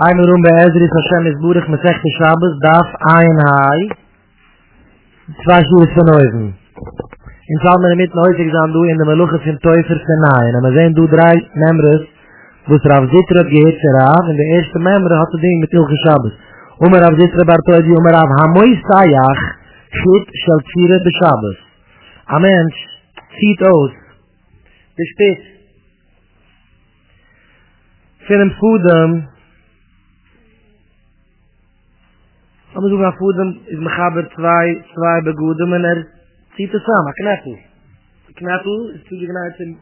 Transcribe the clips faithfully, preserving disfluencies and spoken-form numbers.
Ein Urum bei Ezris Hashem ist Burech mit sechs Shabbos, darf ein Hai, zwei Schuhe von Neuven. In Salmen mitten heute gesagt, du in der Meluches im Teufel von Hai. Und wir sehen, du drei Membres, wo es Rav Zitra geht, und der erste Membre hat das Ding mit Ilke Shabbos. Und Rav Zitra Bartoldi, und Rav Hamoy Sayach, Schut, Schalzire, der Shabbos. Ein Mensch zieht aus, der Spitz, für den Fudem, aber so nach Fudem ist Mechaber zwei, zwei Begudem und er zieht es an, ein Knappel. Ein Knappel ist zugegneizt in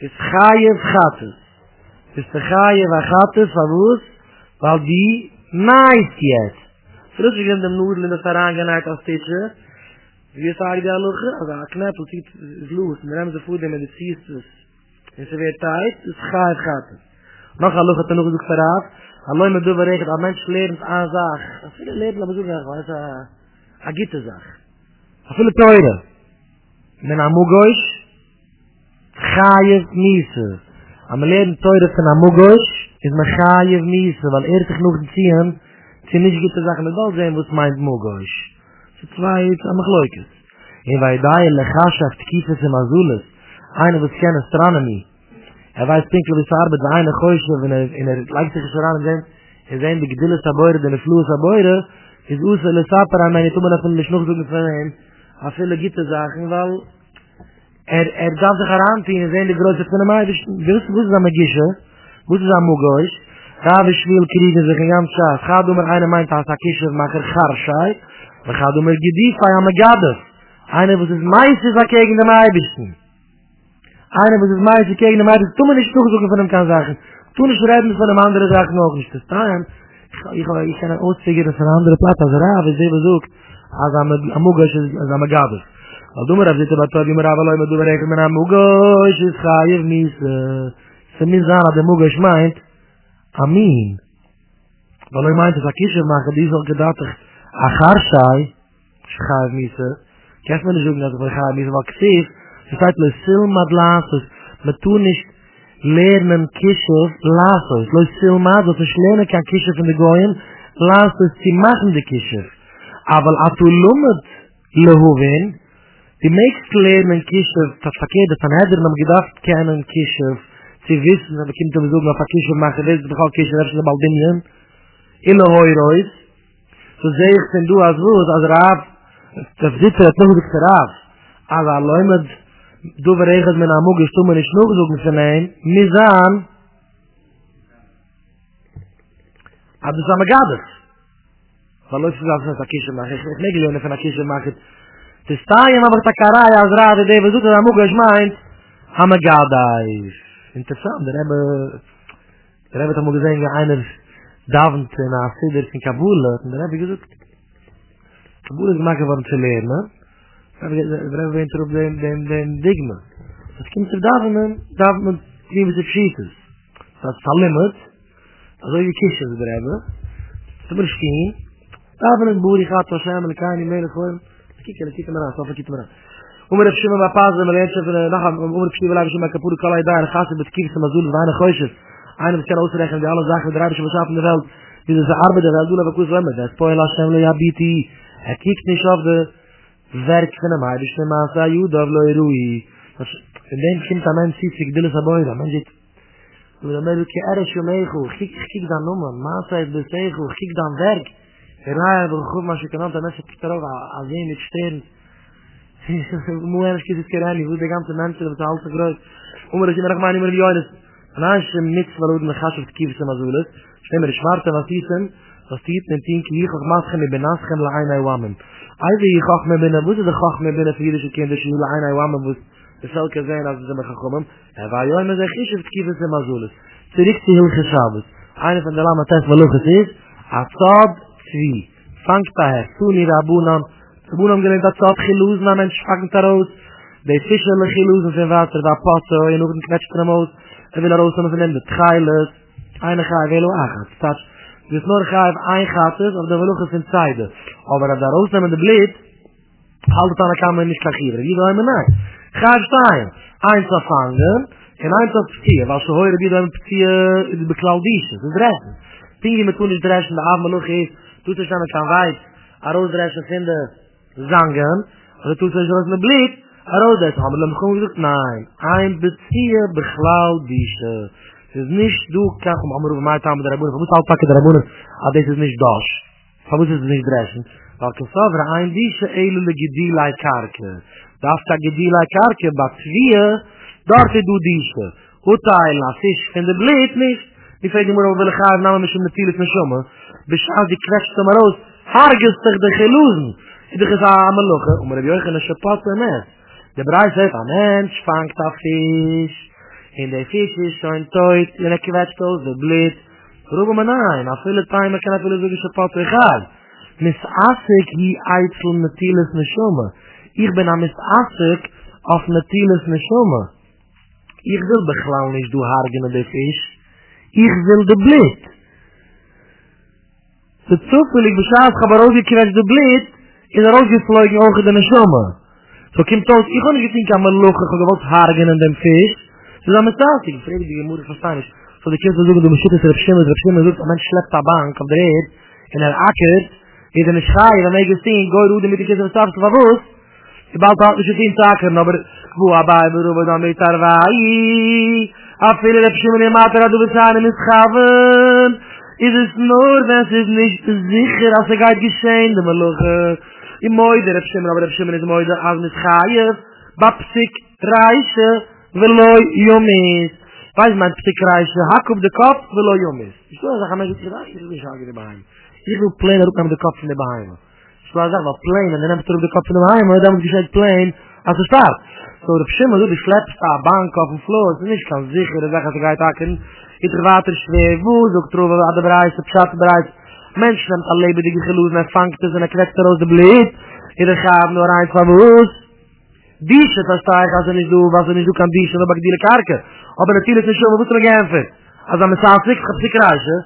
ist Chayev Chattes. Ist der Chayev Chattes, verwusst, weil die meist jetzt. Frisch ist in dem Nudel in der Verangenheit aus Titsche. Wie sage die Aluche? Also ein Knappel zieht es los. Und dann haben sie Fudem und es ziehst es. Und es wird Zeit, ist Chayev Chattes. Noch Aluche hat er noch verraten. Alloi me duwe regelt, a mensch lehrend aanzaag. A viele lehrend, aber so weg, weil es a... a gitte zaag. A viele teure. Men amugoish, chayev miese. Am lehrend teure van amugoish, is men chayev miese, weil eertig nog te zien, zien niet gitte zaag, men wel zijn, wat meint mugoish. Ze twee is aan mechloikes. En wij daie lechashaft, kiefes en azules, eine wat geen astronomie. Er weiß pinkel bis arbeit bei einer Geusche, wenn er in der leichte Gescharan sind, er sehen die Gedille Sabeure, die Flur Sabeure, ist aus der Sapera, meine Tumela von der Schnuchzung von ihm, auf viele Gitte Sachen, weil er, er darf sich heranziehen, er sehen die Größe von ihm, wir wissen, wo ist das Magische, wo ist das Mugoisch, Rabe Schwiel kriegen sich in Jamschaft, Chad um er eine meint, als Akische, Macher Charschai, und Chad um er Gedifai am Agadef, einer, was ist meistens gegen den Eibischten. Einer, was es meistens gegen den Meid ist, tun wir nicht durchsuchen von ihm kann Sachen. Tun wir nicht reden von einem anderen Sachen auch nicht. Das Teil, ich kann ein Ausziger, das ist eine andere Platte, als Rav, ich sehe Besuch, als am Mugosh, als am Agabes. Weil du mir Rav, sitte, was soll ich mir Rav, aber du berechnet mir am Mugosh, ist Chayev Miese. Für mich sagen, was der Mugosh meint, Amin. Weil er meint, dass er Kishev macht, die soll gedacht, Acharschai, Chayev Miese, kannst mir nicht sagen, dass er Chayev Miese, weil Ksiv, das heißt, le silmad lasus, man tun nicht lernen Kishof lasus, le silmad, was ich lerne kann Kishof in der Goyen, lasus, sie machen die Kishof. Aber atu lummet lehoven, die meist lernen Kishof, das verkehrt, das an Hedern am gedacht kennen Kishof, sie wissen, aber kommt um so, man kann Kishof machen, das ist doch auch Kishof, das ist doch auch Dinien, ille hoi reus, so sehe ich, wenn du als Wurz, als Raab, das Sitzer hat noch nicht verraab, aber alloi du verregelt men amug ist, du mir nicht nur gesucht von ihm, Mizan, aber das haben wir gehabt. Weil Leute sagen, dass er Kishe macht, ich nicht gelöhne von der Kishe macht. Das Taim aber Takaraya, als Rade, der versucht, dass amug ist meint, haben wir gehabt. Interessant, der Rebbe, der Rebbe hat amug gesehen, wie einer davend in der Sidder in Kabul hat, und der Rebbe gesagt, Kabul ist gemacht worden zu lernen, aber wir werden drauf den Digma. Das kommt zu Davenen, Davenen, wie wir zu schießen. Das ist ein Limit, also wie Kische zu bringen. Das ist aber schön. Davenen, Buri, Gato, Hashem, Lekani, Melechon, das kieke, das kieke mir an, das kieke mir an. Umar Pshima, Bapazem, Lehnschef, Umar Pshima, Lehnschef, Kapur, Kalai, Dair, Chasse, Betkirse, Mazul, Weine, Geusches, einer mit keiner Ausrechnen, die alle Sachen, der Reibische, Beschaffen der Welt, die diese Arbeit, der Welt, der Kus, Lemmet, der Spoil, Hashem, Leia, B T, er kiekt nicht auf der werk van hem, hij is de maas, hij doet dat wel roei. En dan komt een mens, ziet zich dillen zijn boeien, een mens zegt, doe dan maar ook je ergens je meego, kijk dan noemen, maas hij is besego, kijk dan werk. En hij heeft een goed maasje kanaal, dat mensen kijkt erop, als hij niet steren. Moet ergens kies het keer niet, hoe de ganze mensen, dat is al te groot. Omdat je maar nog maar niet meer bij jou is. En hij is een mits, waar we met gas op de kieven zijn, maar zo is. Stemmer de schwarte, wat is hem? Wat is het, en tien keer, of maas gaan, en benaas gaan, laat hij mij wammen. Also ich koch mir binnen, wo ist der Koch mir binnen für jüdische Kinder, die nur einer Iwamen muss, das soll kein sein, als sie mir gekommen, er war ja immer sehr gisch, es gibt es immer so. Zurück zu Hilche Schabes. Einer von der Lama Tess, wo Luches ist, Azad Zwi. Fangt daher, Suni Rabunam, Rabunam gelingt Azad Chilusen, ein Mensch fangt er raus, die Fische in Chilusen sind Wasser, da Pato, in Ogen knetscht er raus, er will er raus, und er nimmt Tcheiles, eine Chai, Velo Achat, dus nur gaaf ein gattes auf der Luches in Zeide. Aber da raus nehmen der Blit, halt da kann man nicht klagieren. Wie soll man nach? Gaaf stein, eins erfangen, in eins auf vier, was so heute wieder mit vier in die Beklaudische, das recht. Dinge mit tun ist dreschen, der Abmeluch ist, tut sich dann schon weit, er ausdreschen sind die Zangen, er tut sich aus dem Blick, er ausdreschen, aber dann kommt gesagt, nein, ein Bezieher beglau dich. Es ist nicht du, kann ich um Amruf mei Tamm der Rabunen, vermutzt aufpacken der Rabunen, aber das ist nicht das, vermutzt es nicht dreschen, weil Kessavra ein Dische elule Gedilei Karke, darf da Gedilei Karke, bat wir, dort du Dische, Hotel, als ich finde Blit nicht, die feit die moeder willen gaan, namen misschien natuurlijk met sommen. Beschaaf die kwetscht hem eruit. Hargestig de gelozen. Ik dacht, ah, maar nog, om er bij euch in een Shabbat te nemen. De breis heeft, een mens vangt af vis. En de vis is zo'n teut, en een kwetscht ons, de blit. Roep hem aan, na veel tijd, kan ik willen zo'n Shabbat weer gaan. Misasik hier uit van natuurlijk met sommen. Ik ben aan misasik, of natuurlijk met sommen. Ik wil beglauwen is door hargen en de vis. Ich will de Blit. Zu zufällig beschaß, ich habe rausgequetscht de Blit, in der rausgeflogen auch in den Schumme. So kommt aus, ich habe nicht gesehen, man loch, ich habe gewollt hargen in dem Fisch. So damit das, ich frage die Gemüse, verstehe nicht. So die Kinder suchen, du musst jetzt Rebschimmel, Rebschimmel sucht, ein Mensch schleppt an Bank, am Dreht, in der Acker, in den Schrei, wenn ich gesehen, geh ruhig mit den Kinder, was war was? Ich baute halt nicht in den Acker, aber, wo abai, wo abai, wo abai, Afele Rebschimmel im Ater, du bist einem ist Chaven. Ist es nur, wenn es ist nicht sicher, als er geht geschehen, der Meluche. Im Moide Rebschimmel, aber Rebschimmel ist Moide, als mit Chayev, Bapsik, Reiche, Veloi, Yomis. Weiß man, Psik, Reiche, Hack auf den Kopf, Veloi, Yomis. Ich will sagen, ich will sagen, ich will sagen, ich will sagen, ich will plain, er rupt auf den Kopf in der Beheime. Ich will sagen, plain, und dann nimmt er auf den Kopf in der Beheime, dann muss ich halt plain, als er starb. So der Pschimmel, du schleppst da Bank auf dem Floor, es ist nicht ganz sicher, dass er geht hacken, in der Water schwer, wo es auch drüber, an der Bereich, der Pschatten Bereich, Menschen haben alle lebendige Gelusen, er fangt es und er quetscht er aus dem Blit, in der Gaben nur eins von uns. Diesche, das steigt, als er nicht du, was er nicht du kann, diesche, aber ich diele Karke. Aber natürlich ist es schon, wo muss man geämpft? Also am Sassig, ich hab sich reiche.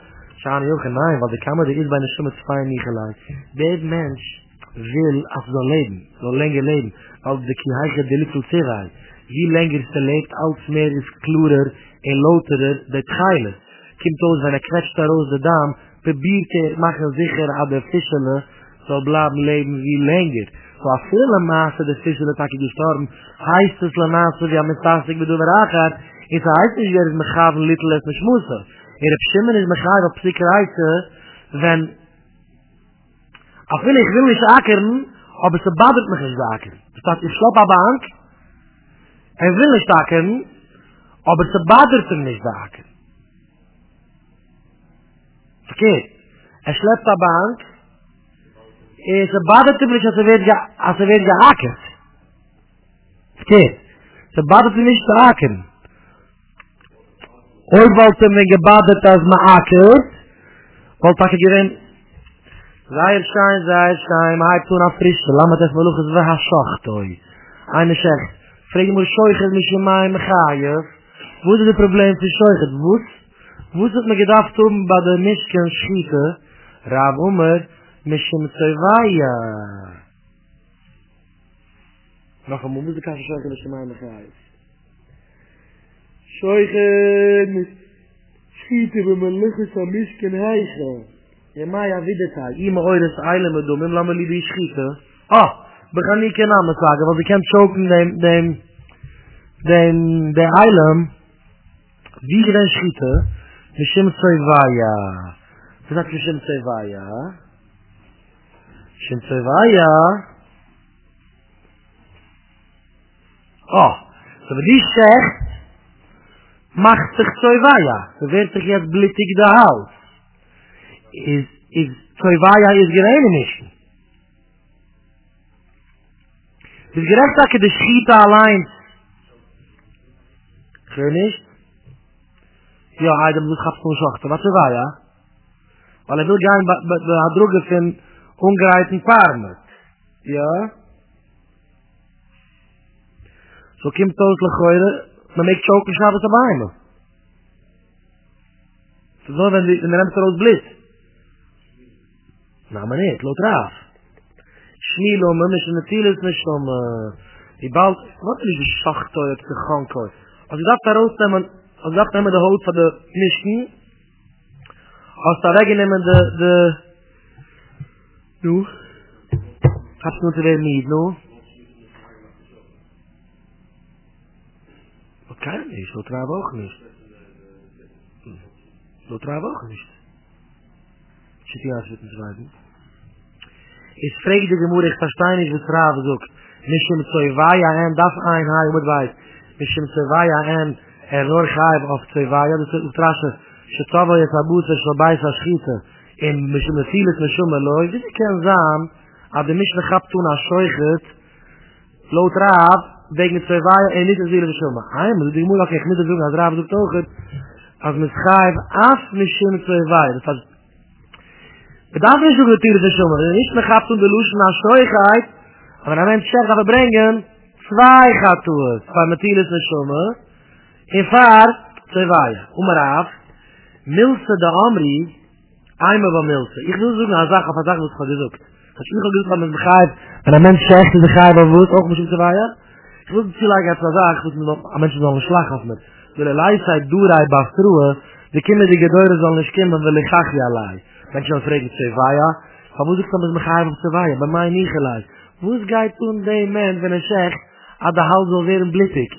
Schade, Jochen, nein, weil die Kammer, die ist bei einer Schumme zu fein nicht gleich. Der Mensch will auf so leben, so länger leben. Als de kieheiche de little zera. Wie länger ze leeft, als meer is kloerer en loterer de tcheiler. Kimt ons, wenn er quetscht der roze dam, probiert er, machen sicher, an der Fischele, so bleiben leben wie länger. So a viele Maße der Fischele, tak ich gestorben, heißt es la Maße, wie am Estastik mit Uberachar, es heißt nicht, wer ist mechaven, little es mechmusser. Er hat schimmen ist mechaven, ob sich reiche, wenn, a viele, ich will nicht ackern, aber es badet mich nicht ackern. Statt ich schlapp an Bank, er will nicht dacken, aber sie badert ihm nicht dacken. Verkehrt. Er schleppt an Bank, er badert ihm nicht, als er wird, als er wird gehackert. Verkehrt. Sie badert ihm nicht dacken. Heute wollte man gebadet, als man hackert, wollte man gewinnen, Zai Erschein, Zai Erschein, ma haib tun a frischte, lammet es meluches weh ha schochtoi. Eine schech, frage mir scheuchert mich in meinem Chayev, wo ist das Problem für scheuchert? Wo ist? Wo ist es mir gedacht um, bei der Mischken schiete, Rav Umar, mich im Zewaya. Noch einmal, wo ist das Kasse scheuchert mich in meinem Chayev? Scheuchert mich schiete, wenn man luches am Mischken heiche. Je mij aan wiedertij. Iemand ooit is eilen me doen. En laat me liever schieten. Ah, we gaan niet geen namen zagen. Want ik kan choken de, de, de, de eilen. Die gaan schieten. Mishim Tsevaya. Wat is dat Mishim Tsevaya? Mishim Tsevaya. Ah, so die zegt. Macht zich Tsevaya. Ze werd zich jetzt blittig de hout. Is, is, Toivaya is gereine nicht. Is gerecht, dass die Schiete allein. Geh nicht? Ja, Adam, du schaffst uns auch. Was Toivaya? Weil er will gehen, bei der Droge von ungereihten Farmen. Ja? So kommt aus der Geure, man möchte auch nicht haben, was er bei ihm ist. So, wenn die, wenn der Hemster ausblitzt. Na, man nicht, laut Raff. Schmielo, man ist in der Ziel, ist nicht um, die Balt, was ist die Schachtoi, ob sie Chankoi? Also ich dachte, da rausnehmen, also ich dachte, da haben wir die Haut von der Mischken, Hast du weggenommen de, de, du? Hab's nur zu werden mit, no? Was kann ich? So traf auch nicht. So traf auch nicht. Schittias wird nicht weisen. Ich frage die Gemüse, ich verstehe nicht, was traf sagt. Nicht im Zeuwaya, und das ein, ha, ich muss weiß. Nicht im Zeuwaya, und er nur schreibt auf Zeuwaya, das ist Trasche. שטובה יסבוץ שרבאי שחיתה אין משמתיל את משומלוי וזה כן זעם אבל מישנה חפטון השויכת לא תרעב בגן צבאי אין ניתן זילה ושומע אין זה דגמול לך יחמיד את זוג נזרעב זוג תוכת אז מסחייב אף משום צבאי ודאף יש וגרטיר את השומע מישנה חפטון בלושן השויכת אבל אני אמשך לך ברנגן צווי חטות פרמתיל את משומע איפר צבאי ומרעב Milse de Amri, einmal bei Milse. Ich will suchen eine Sache, auf eine Sache, was ich habe gesagt. Als ich gesagt habe, dass ich begreife, wenn ein Mensch schächt, dass ich habe, wo es auch bestimmt zu weihen, ich will nicht vielleicht etwas sagen, ich will nicht, ein Mensch soll einen Schlag auf mir. Weil allein seit du rei, bei Struhe, die Kinder, die Gedäure sollen nicht kommen, weil ich hache allein. Wenn ich dann frage, zu weihen, aber wo ich kann, dass ich habe, zu weihen, bei mir nicht allein. Wo es geht um den Mensch, wenn er schächt, an der Hals soll werden blittig.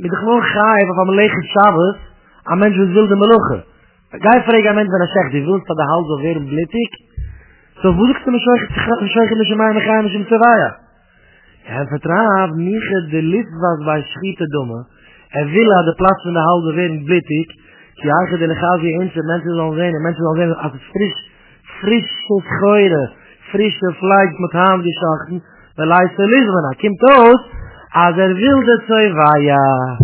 Mit der Gmorgen gehe, auf einem leeren Schabbat, a mensch will de meluche. Gai frage a mensch, wenn er sagt, die willst von der Hals auf ihrem Blittig? So wo suchst du mich scheuchen, mich immer mich heimisch im Zerwaya? Er vertraf nicht de Licht, was bei Schiete dumme. Er will an der Platz von der Hals auf ihrem Blittig, die eigen de Legazie in sind, Menschen sollen sehen, Menschen sollen sehen, als es frisch, frische Scheure, frische Fleisch mit Haaren geschachten, weil er ist der Lisbana. Kommt aus, als er will de Zerwaya.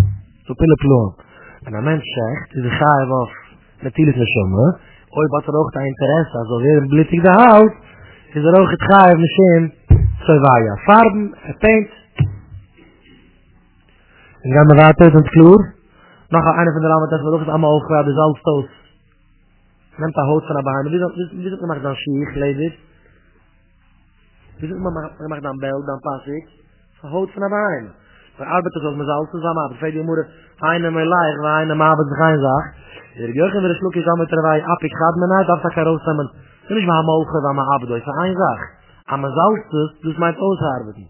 So pille plump. En een mens zegt, die ga je wel natuurlijk met zomer, ooit wat er ook de interesse, als alweer een blittig de hout, is er ook het ga je misschien, zo waar je farben, het paint. En gaan we raad uit aan het kloer, dan gaan we einde van de raam, dat we ook het allemaal hoog hebben, is alles toos. Neemt dat hout van haar beheim, wie dat mag dan schieg, lees ik. Wie dat mag dan bel, dan pas ik, van hout van haar beheim. We arbeiten zoals met z'n allen samen, maar vergeet je moeder, eine mei leich, wa eine mei abends gein sagt, der Jürgen wird ein Schluck ist an mit der Wei, ab ich gehad mir nicht, darf ich herausnehmen, wenn ich mal am Auge, wa mei abends, das ist eine Sache, am Salzes, das meint ausarbeiten.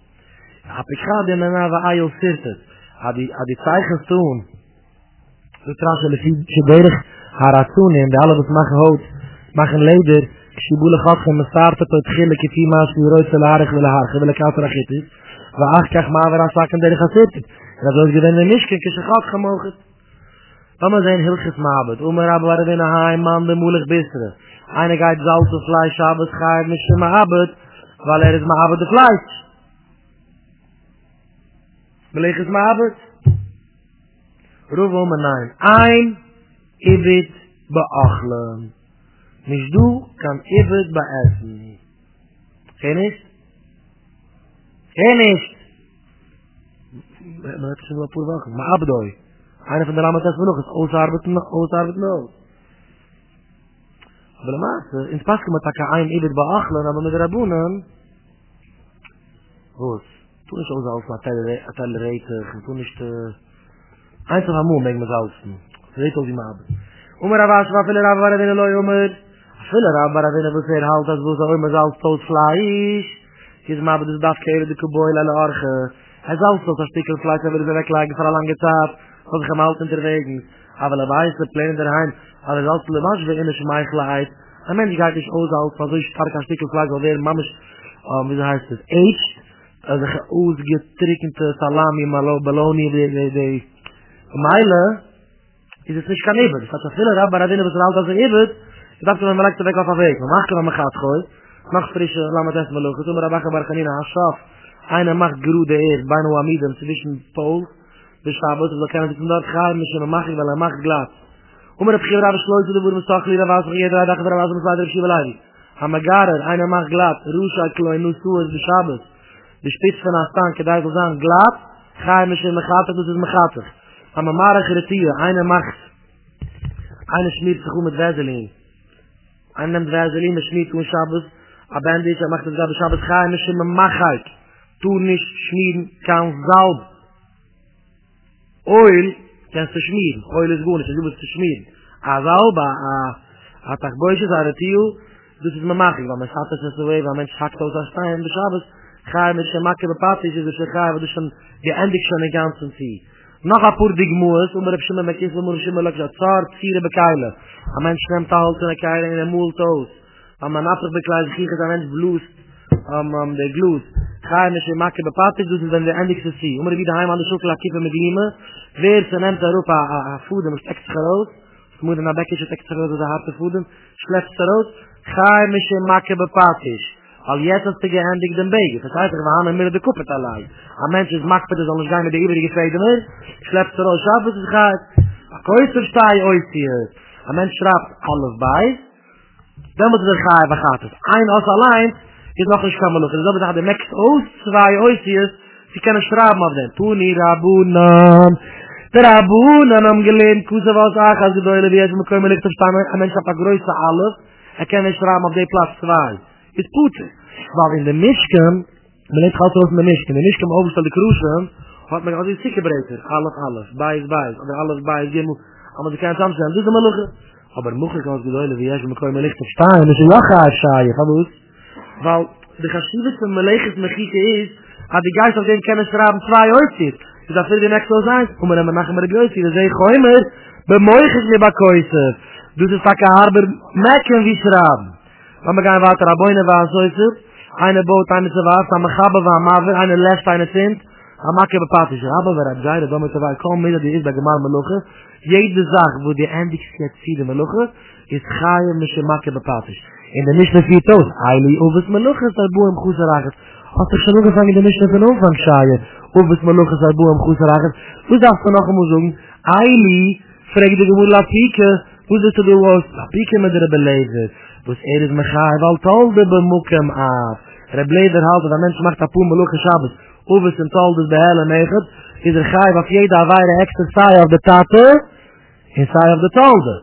Ab ich gehad mir nicht, wa ei ausirtet, ab die Zeichen tun, so traust du, sie berg, harazunen, die alle was machen haut, machen leider, schibule gatzen, mit saartet, mit gillen, kifima, schuurreut, zelarig, wille haar, gewille katerachit is, wa ach, kach ma, wa rasaken, der ich asirtet. En dat is gewend in Mischken, kies je gaat gemogen. Dan maar zijn heel gesmabend. Omer hebben we erin een heim, man, de moeilijk bisteren. Einig uit zouten vlees, abend, ga je misschien maar abend. Weil er is maar abend de vlees. Beleg is maar abend. Roef om en nein. Ein, ibit, beachlen. Nisch du, kan ibit, beessen. Geen is? Geen is. Maar het is wel poer welke. Maar abdoi. Einer van de Ramatas van nog is. Oosarbeid nou. Maar de maas. In het pas komt dat ik een ibid beachlen. Maar met de raboenen. Goed. Toen is Oosarbeid maar atel reitig. En toen is de. Eindelijk aan moe ben ik met Oosarbeid. Ze weet ook die maas. Omer awas. Waar veel raaf waren winnen looi omer. Veel raaf waren winnen. Waar veel haalt. Als we zo omer zelfs tot vlees. Hier is maar dus dat keren de kuboi. Lele arge. Er soll so ein Stückchen Fleisch, er würde weglegen für eine lange Zeit, von sich am Halt unterwegs. Aber er weiß, der Pläne daheim, aber er soll so ein Mensch, wie immer schon Meichleid. Ein Mensch geht nicht aus, als man so stark ein Stückchen Fleisch, weil wir Mammisch, wie heißt das, aged, also ausgetrickte Salami, Maloni, die Meile, ist es nicht kein Ebert. Es hat so viele Rabber, aber wenn er so alt als ein Ebert, ich dachte, man legt weg auf den Weg. Man macht, wenn man geht, gooi, macht frische, laat me testen, logisch, aber er macht aber keine Haschaf. Einer macht Grude er, bei einem Amidem, zwischen Paul, der Shabbat, und da kann er sich von dort gehen, mit einem Machig, weil er macht glatt. Und er hat gegeben, aber Schleute, der wurde mit Sachlira, was er jeder Tag, der war so ein Zweiter, der Schiebelei. Hamagarer, einer macht glatt, Rusha, Kloi, Nusu, ist der Shabbat. Die Spitz von Astan, der Deichel sagen, glatt, gehen mit einem Gatter, das ist ein Gatter. Hamamara, Geretier, einer macht, einer schmiert sich um mit Vaseline. Einer nimmt Vaseline, mit schmiert um Shabbat, aber ein Dich, er macht das Gatter, Shabbat, gehen mit einem Machig. Tu nicht schmieden, kein Salb. Oil kannst du schmieden. Oil ist gut, du musst schmieden. A Salba, a hat ach boisches an Tiu, das ist mamachig, weil man hat das so weh, weil man hackt aus der Stein, bis Schabbos, chai mit Schemake bepatisch, ist es chai, wo du schon geendigt schon den ganzen Zieh. Noch ein paar Digmues, und man hat schon mal mit Kisel, man hat schon mal gesagt, zart, ziere bekeile. Ein Mensch nimmt halt in der Keile, in der Mult aus. Wenn man abzig bekleidet, ich ist ein Mensch blust, der Glut. Chai mit Schemake bepatisch, das ist wenn wir endigt das Zieh. Und man wieder heim an der Schokolade kippen mit Lima, wer es nimmt darauf, a Fude, muss extra raus, moeder naar bekken zit extra rood door de harte voeden. Slechtste rood. Ga me je maken bepatisch. Al jet als te geëndigd een beetje. Verstaat er, we gaan in midden de koppen te laai. Aan mensen is makkelijk, dus anders gaan we de iedereen tweede meer. Slechtste rood. Schaap is het gaat. Akkoord versta je ooit hier. Aan mensen schraapt alles bij. Dan moeten we gaan, waar gaat het? Eén als alleen is nog een schammeloos. Dus dat betekent de mekst oost, waar je ooit hier is. Ze kunnen schraapen op den. Toeni raboenam. Der Rabunen haben gelehnt, Kusa war es auch, als die Däule, wie es mit Kömer nicht verstanden hat, ein Mensch hat eine Größe alles, er kann nicht schreiben auf den Platz zwei. Ist Putin. Weil in der Mischken, man nicht halt aus der Mischken, in der Mischken aufgestellte Kruschen, hat man auch die Sikkebreiter, alles, alles, beiß, beiß, oder alles, beiß, die muss, aber sie kann es anstellen, das ist immer noch. Aber möglich kann es die Däule, wie es mit Kömer nicht verstanden, das ist noch ein Schei, verwus. Weil, die Chassidus von Melechis Mechike ist, hat die Geist auf den Kenner schreiben zwei Häuser. Sie sagt, für die nächste Hose eins, und wir nehmen nachher mit der Größe, wir sehen, ich immer, bemoich ich lieber Käuser. Du siehst, dass kein Harber mecken wie Schrauben. Wenn wir gehen weiter, Aboine war so ist es, eine Boot, eine Zewast, eine Mechabe war Maver, eine Lest, eine Zint, eine Macke bepatisch. Aber wer hat gesagt, damit er war, komm mit, die ist bei Gemal Meluche, jede Sache, wo die Endigkeit zieht in Meluche, ist Chaie mische Macke bepatisch. In der Mischne vier Tod, Eili, Uwes Meluche, ist der Buh im Kuserachet. Hast du schon angefangen, in der Mischne von Umfang Chaie? Ob es man noch ein Salbu am Kuss errachen, du darfst du noch einmal sagen, Eili, frag dich um La Pike, wo siehst du aus? La Pike mit der Rebeleser, wo es er ist Mechai, weil Talde bemuckem ab. Rebeleser halt, wenn ein Mensch macht Apu Meluche Shabbos, ob es in Talde behellen mechert, ist er Chai, was jeder weire Hexe sei auf der Tate, er sei auf der Talde.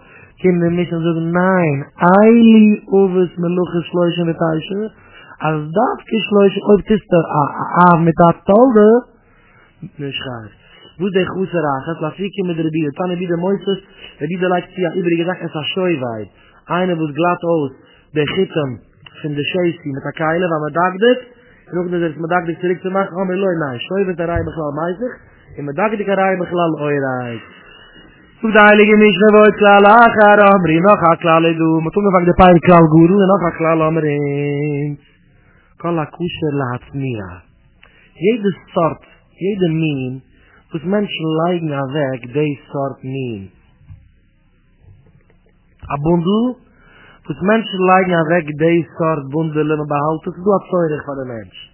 Kinder müssen sagen, nein, Eili, ob es Meluche Schleuschen mit Eiche, als das geschleuschen, ob es ist der Aaf mit der Talde, nicht schreibt. Wo ist der Kuss errachet? Lafike mit der Bide. Tanne Bide Moises, der Bide leikt sie ja übrig gesagt, es ist ein Scheuweit. Einer wird glatt aus, der Chittem von der Schäßi mit der Keile, weil man dagdet, und auch nicht, dass man dagdet zurück zu machen, oh mein Leute, nein, Scheuweit der Reihe Bechlall meisig, und man dagdet der Reihe Bechlall eureich. So der Heilige Mischne, wo ich klar lacher, amri, noch a klar ledu, mit umgefangen der Peil klar guru, und noch a klar amri. Kala kusher lahat mira. Jedes Sort, jede Mien, was Menschen leiden weg, die Sort Mien. A Bundel, was Menschen leiden weg, die Sort Bundel, und behalten, das ist teurig für den Mensch.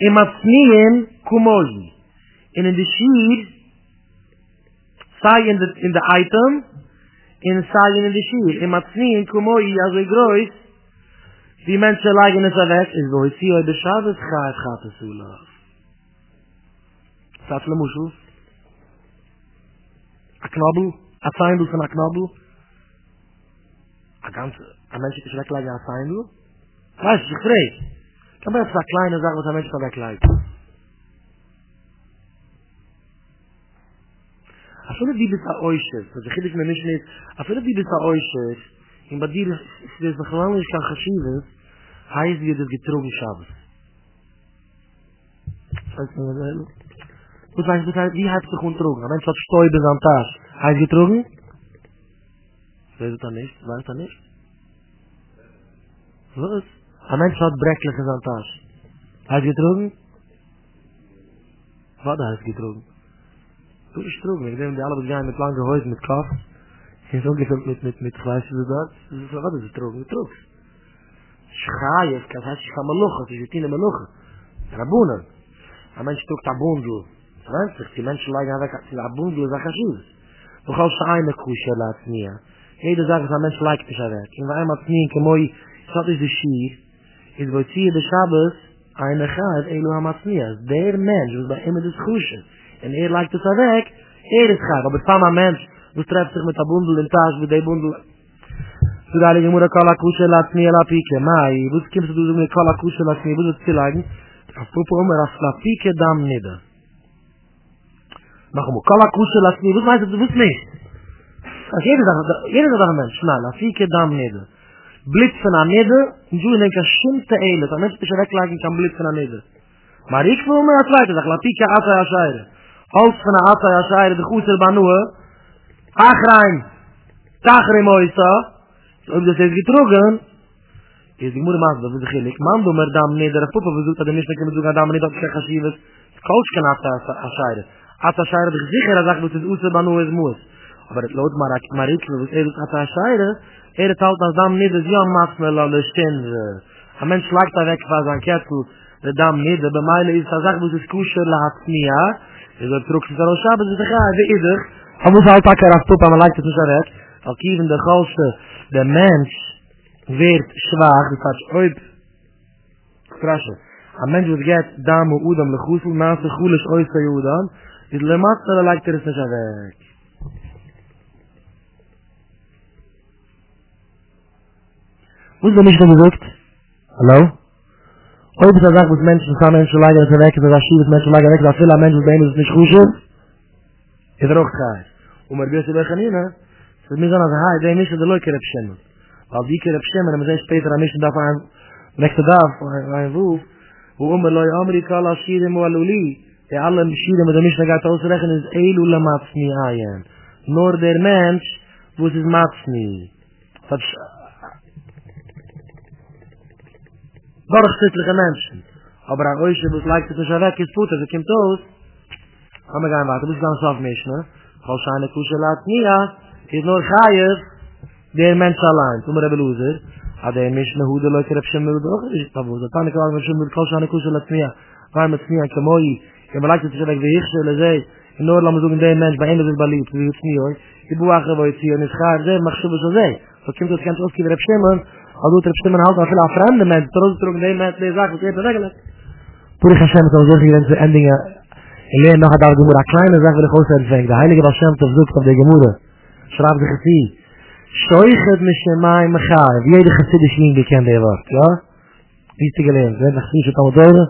Im Aznien, Kumoli. Und in der Schir, sei in der in Item, und sei in der Schir. Im Aznien, Kumoli, also groß, die Menschen leiden es weg, und so ist sie heute Schadet, Chait, Chait, Chait, Chait, Satz le Muschel, a Knobel, a Zeindel von a Knobel, a ganze, a Mensch ist wegleidig a Zeindel, weißt du, ich frage, kann man jetzt a kleine Sache, was a Mensch da wegleidig. A viele die bis a Oisches, was ich nicht mehr nicht nicht, a viele die bis a Oisches, in Badir, das ist noch lange nicht an Chashivis, heißt wie das getrogen Schabes. Das heißt, wenn man das und sagst du, wie hat sich getrunken? Ein Mensch hat Stäube an Tasch. Heißt getrunken? Weiß du das nicht? Weiß du das nicht? Was? Ein Mensch hat Breckliches an Tasch. Heißt getrunken? Was heißt getrunken? Du bist getrunken. Ich denke, die alle begangen mit langen Häusern, mit Kopf. Sie sind ungefüllt mit, mit, mit Fleisch und das. Das ist was, das ist getrunken. Du trugst. Schreie, das heißt, ich kann Meluche. Das ist eine Meluche. Rabunen. Ein Mensch trägt ein Bundel. Die Menschen leiden weg, sie haben Bundel, das ist gut. Du kannst eine Kusche lassen mir. Jeder sagt, ein Mensch leidet sich weg. Und wenn einmal nie, kemoi, das ist die Schier, ist bei Zier des Schabbos, eine Chad, Elu Hamasnias. Der Mensch, was bei ihm ist Kusche. Und er leidet sich weg, er ist Chad. Aber wenn ein Mensch, du treffst dich mit der Bundel in Tasch, mit der Bundel. So da liegen wir, Kala Kusche lassen mir, La Pike. Mai, wo kommst du mit Kala Kusche lassen mir, wo sollst du leigen? Auf Popo immer, auf La Pike, Damm nieder. Mach um, Kala Kusche lassen mir, was meinst du, du willst nicht? Als jeder sagt ein Mensch, na, lass ich hier da am Neder. Blitzen am Neder, und so in den Kaschimte Eile, damit ich dich wegleichen kann, blitzen am Neder. Maar ik wil me als leiter, lass ich hier Asai Ashaire. Als von der Asai Ashaire, der Gusser Banua, Achrein, Tachrim Oisa, und das ist getrogen, is die moeder maakt dat we zeggen, ik man doe maar daar beneden de poppen, we zoeken dat de mensen kunnen zoeken daar beneden op de geschieven, het koos kan afscheiden. Afscheiden de gezichten, dat zegt, dat het oester banu is moest. Maar het loopt maar, maar iets, dat het afscheiden, er het houdt als daar beneden, ja, maakt me lalle steen. Een mens slaagt daar weg van zijn kettel, de daar beneden, bij mij is dat zegt, dat het koosje laat niet, ja. Dus dat trok zich aan ons Shabbat, dat gaat, wie is er? Hij moet altijd haar poppen, maar lijkt het niet zo weg. Al kieven de galse, de mens, wird schwach, das heißt, oib, krasche. Ein Mensch, der geht, Damu, Udam, Lechusel, Maße, Chulisch, Oysa, Udam, ist Lematzele, leikt er es nicht weg. Wo ist der Mischung gesagt? Hallo? Oib ist er sagt, was Menschen, kann Menschen leikt er es weg, das heißt, was Menschen leikt er weg, das heißt, viele Menschen, bei ihnen ist nicht Chulisch, ist er auch klar. Und man geht, ich kann ihn, es wird mir sagen, dass er nicht, dass er leuker abschämmen. Als die keer op Shemmer, en we zijn Peter aan Mishnah daarvan aan de rechte dag, waar hij woeft, hoe om beloi Amerika al Shirim wa Luli, die alle Shirim met de Mishnah gaat uitleggen, is Elula Matsni Ayen. Noor der mens, woes is Matsni. Dat is... Borgzittelijke mensen. Aber aan oisje, woes lijkt het niet weg, is goed, als ik hem toos. Gaan we gaan wachten, woes gaan zelf Mishnah. Galshane Kushelat Nia, is noor Chayev. Der Mensch allein, zum Rebelloser, hat er mich eine Hude Leute Rebschemmel gebrochen, ich habe gesagt, kann ich auch mal schon mit Kauschane Kusche lassen mir, weil mit mir Kamoi, ich mag das direkt wie ich soll sei, nur lamm so der Mensch bei Ende Berlin, wie ich nie euch, die Buache wollte sie nicht gar, der Machschub so sei, so kommt das ganz oft Rebschemmel, also Rebschemmel halt auf der fremde Mensch, trotz trotz der Mensch, der sagt, geht regeln. Pur ich Hashem so sehr hier in der Ending, in der noch da Gemura kleine Sache der große Effekt, der heilige Hashem versucht auf der Gemura. Schreibt sich sie. Scheuchert mich in meinem Mechai. Wie jeder Chassidische Jünger kennt ihr was, ja? Wie ist die gelähmt? Wenn ich nicht am Döre?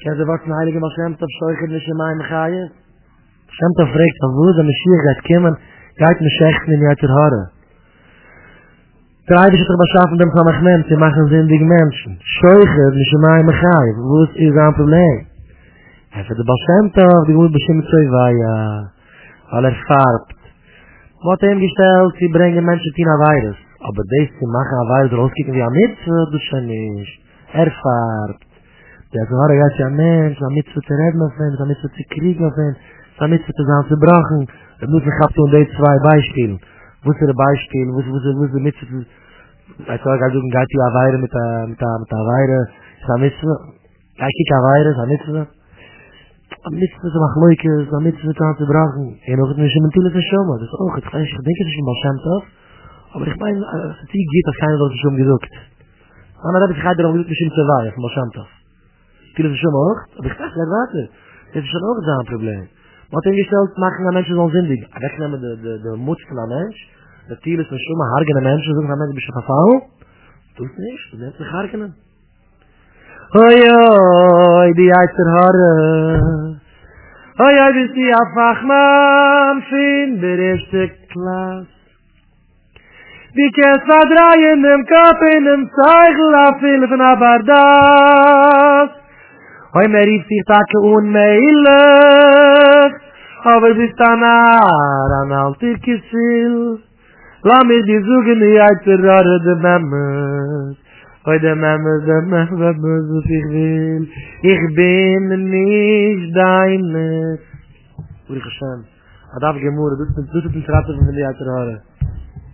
Kennt ihr was in Heilige Maschemtov? Scheuchert mich in meinem Mechai? Maschemtov fragt, von wo der Mashiach geht kommen, geht mich schächten in Jater Haare. Der Heilige ist doch beschaffen, dem kann ich Menschen, die machen sündige Menschen. Scheuchert mich in meinem Mechai. Wo ist ihr sein Problem? Er sagt, der Maschemtov, die muss bestimmt so weihen. Weil er farbt. Wat hem gesteld, sie brengen Menschen in ein Virus. Aber das, sie machen ein Virus, rauskicken wie ein Mitzvah, das schon nicht. Er fährt. Der Zuhörer geht ja ein Mensch, ein Mitzvah zu reden auf ihn, ein Mitzvah zu kriegen auf ihn, ein Mitzvah zu sein zu brauchen. Das muss ich abtun, die zwei Beispiele. Wo ist der Beispiel, wo ist der Mitzvah zu... Ich sage, ich gehe zu einem Virus mit einem Virus, ist ein Mitzvah. Ich gehe zu einem Virus, ein Mitzvah. Am mitzvah ze machloikes, am mitzvah ze aan te brachen. En ook het meisje met toelen te schomen. Dus ook, het ga je denken dat je hem al schemt af. Maar ik meen, als het niet gaat, dan ga je dat zo gezoekt. Maar dan heb ik gehaald erom gezoekt, misschien te waaien, van al schemt af. Toelen te schomen ook, heb ik gezegd, laat water. Dit is dan ook zo'n probleem. Wat ingesteld, maken naar mensen zo'n zindig. Wegnemen de moedste naar mens. De tiel is van schomen, hargenen mensen, zoeken naar mensen, een beetje geval. Doet niks, de mensen hargenen. Hoi hoi, die Eister Haare. Hoi hoi, bis die Afachman fin der erste Klasse. Die kennst verdreien dem Kopf in dem Zeichel abfilfen aber das. Hoi, mir rief sich Tage und Meile. Aber bis danach an alt ihr Kissill. Lass mir die Suche, die Eister Haare, die Memmes. Hoi de memme, de memme, was ich will. Ich bin nicht deines. Uri Hashem. Adaf Gemur, du bist mit Ratten von mir, die Alter Haare.